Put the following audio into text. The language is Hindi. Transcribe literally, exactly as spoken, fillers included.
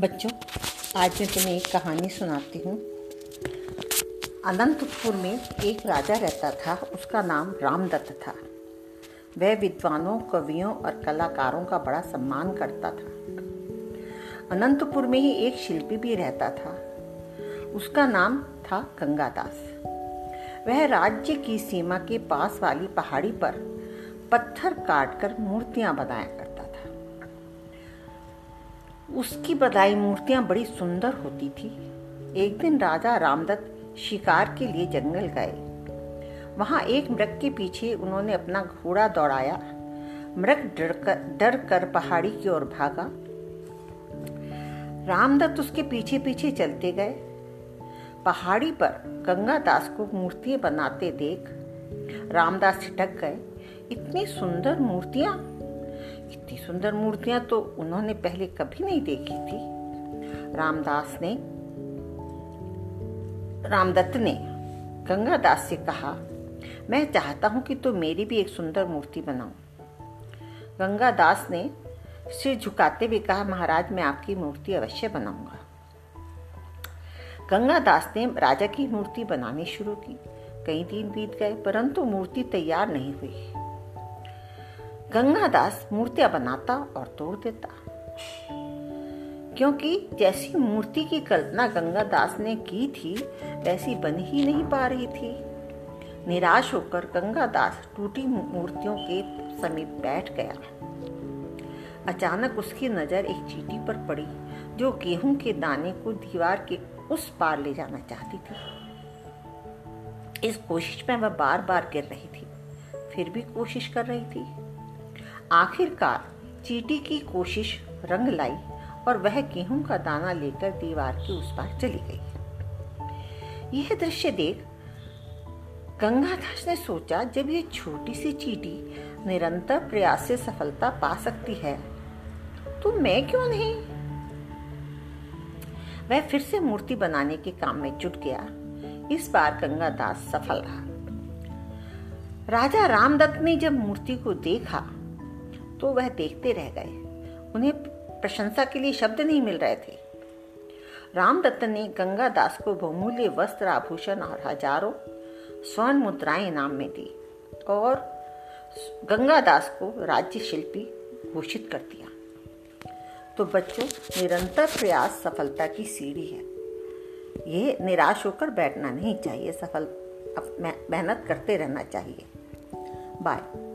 बच्चों, आज मैं तुम्हें एक कहानी सुनाती हूँ। अनंतपुर में एक राजा रहता था, उसका नाम रामदत्त था। वह विद्वानों, कवियों और कलाकारों का बड़ा सम्मान करता था। अनंतपुर में ही एक शिल्पी भी रहता था, उसका नाम था गंगादास। वह राज्य की सीमा के पास वाली पहाड़ी पर पत्थर काटकर मूर्तियां बनाया करता था। उसकी बनाई मूर्तियां बड़ी सुंदर होती थी। एक दिन राजा रामदत्त शिकार के लिए जंगल गए। वहां एक मृग के पीछे उन्होंने अपना घोड़ा दौड़ाया। मृग डर कर, डर कर पहाड़ी की ओर भागा। रामदत्त उसके पीछे पीछे चलते गए। पहाड़ी पर गंगादास को मूर्तियां बनाते देख रामदास छिटक गए। इतनी सुंदर मूर्तियां इतनी सुंदर मूर्तियां तो उन्होंने पहले कभी नहीं देखी थी। रामदास ने रामदत्त ने गंगादास से कहा, मैं चाहता हूं कि तुम तो मेरी भी एक सुंदर मूर्ति बनाओ। गंगादास ने सिर झुकाते हुए कहा, महाराज, मैं आपकी मूर्ति अवश्य बनाऊंगा। गंगादास ने राजा की मूर्ति बनानी शुरू की। कई दिन बीत गए, परंतु मूर्ति तैयार नहीं हुई। गंगादास मूर्तियां बनाता और तोड़ देता, क्योंकि जैसी मूर्ति की कल्पना गंगादास ने की थी वैसी बन ही नहीं पा रही थी। निराश होकर गंगादास टूटी मूर्तियों के समीप बैठ गया। अचानक उसकी नजर एक चींटी पर पड़ी, जो गेहूं के दाने को दीवार के उस पार ले जाना चाहती थी। इस कोशिश में वह बार बार गिर रही थी, फिर भी कोशिश कर रही थी। आखिरकार चींटी की कोशिश रंग लाई और वह गेहूं का दाना लेकर दीवार के उस पार चली गई। यह दृश्य देख गंगादास ने सोचा, जब यह छोटी सी चींटी निरंतर प्रयास से सफलता पा सकती है तो मैं क्यों नहीं। वह फिर से मूर्ति बनाने के काम में जुट गया। इस बार गंगादास सफल रहा। राजा रामदत्त ने जब मूर्ति को देखा तो वह देखते रह गए। उन्हें प्रशंसा के लिए शब्द नहीं मिल रहे थे। रामदत्त ने गंगादास को बहुमूल्य वस्त्र, आभूषण और हजारों स्वर्ण मुद्राएं इनाम में दी और गंगादास को राज्य शिल्पी घोषित कर दिया। तो बच्चों, निरंतर प्रयास सफलता की सीढ़ी है। ये निराश होकर बैठना नहीं चाहिए, सफल मेहनत करते रहना चाहिए। बाय।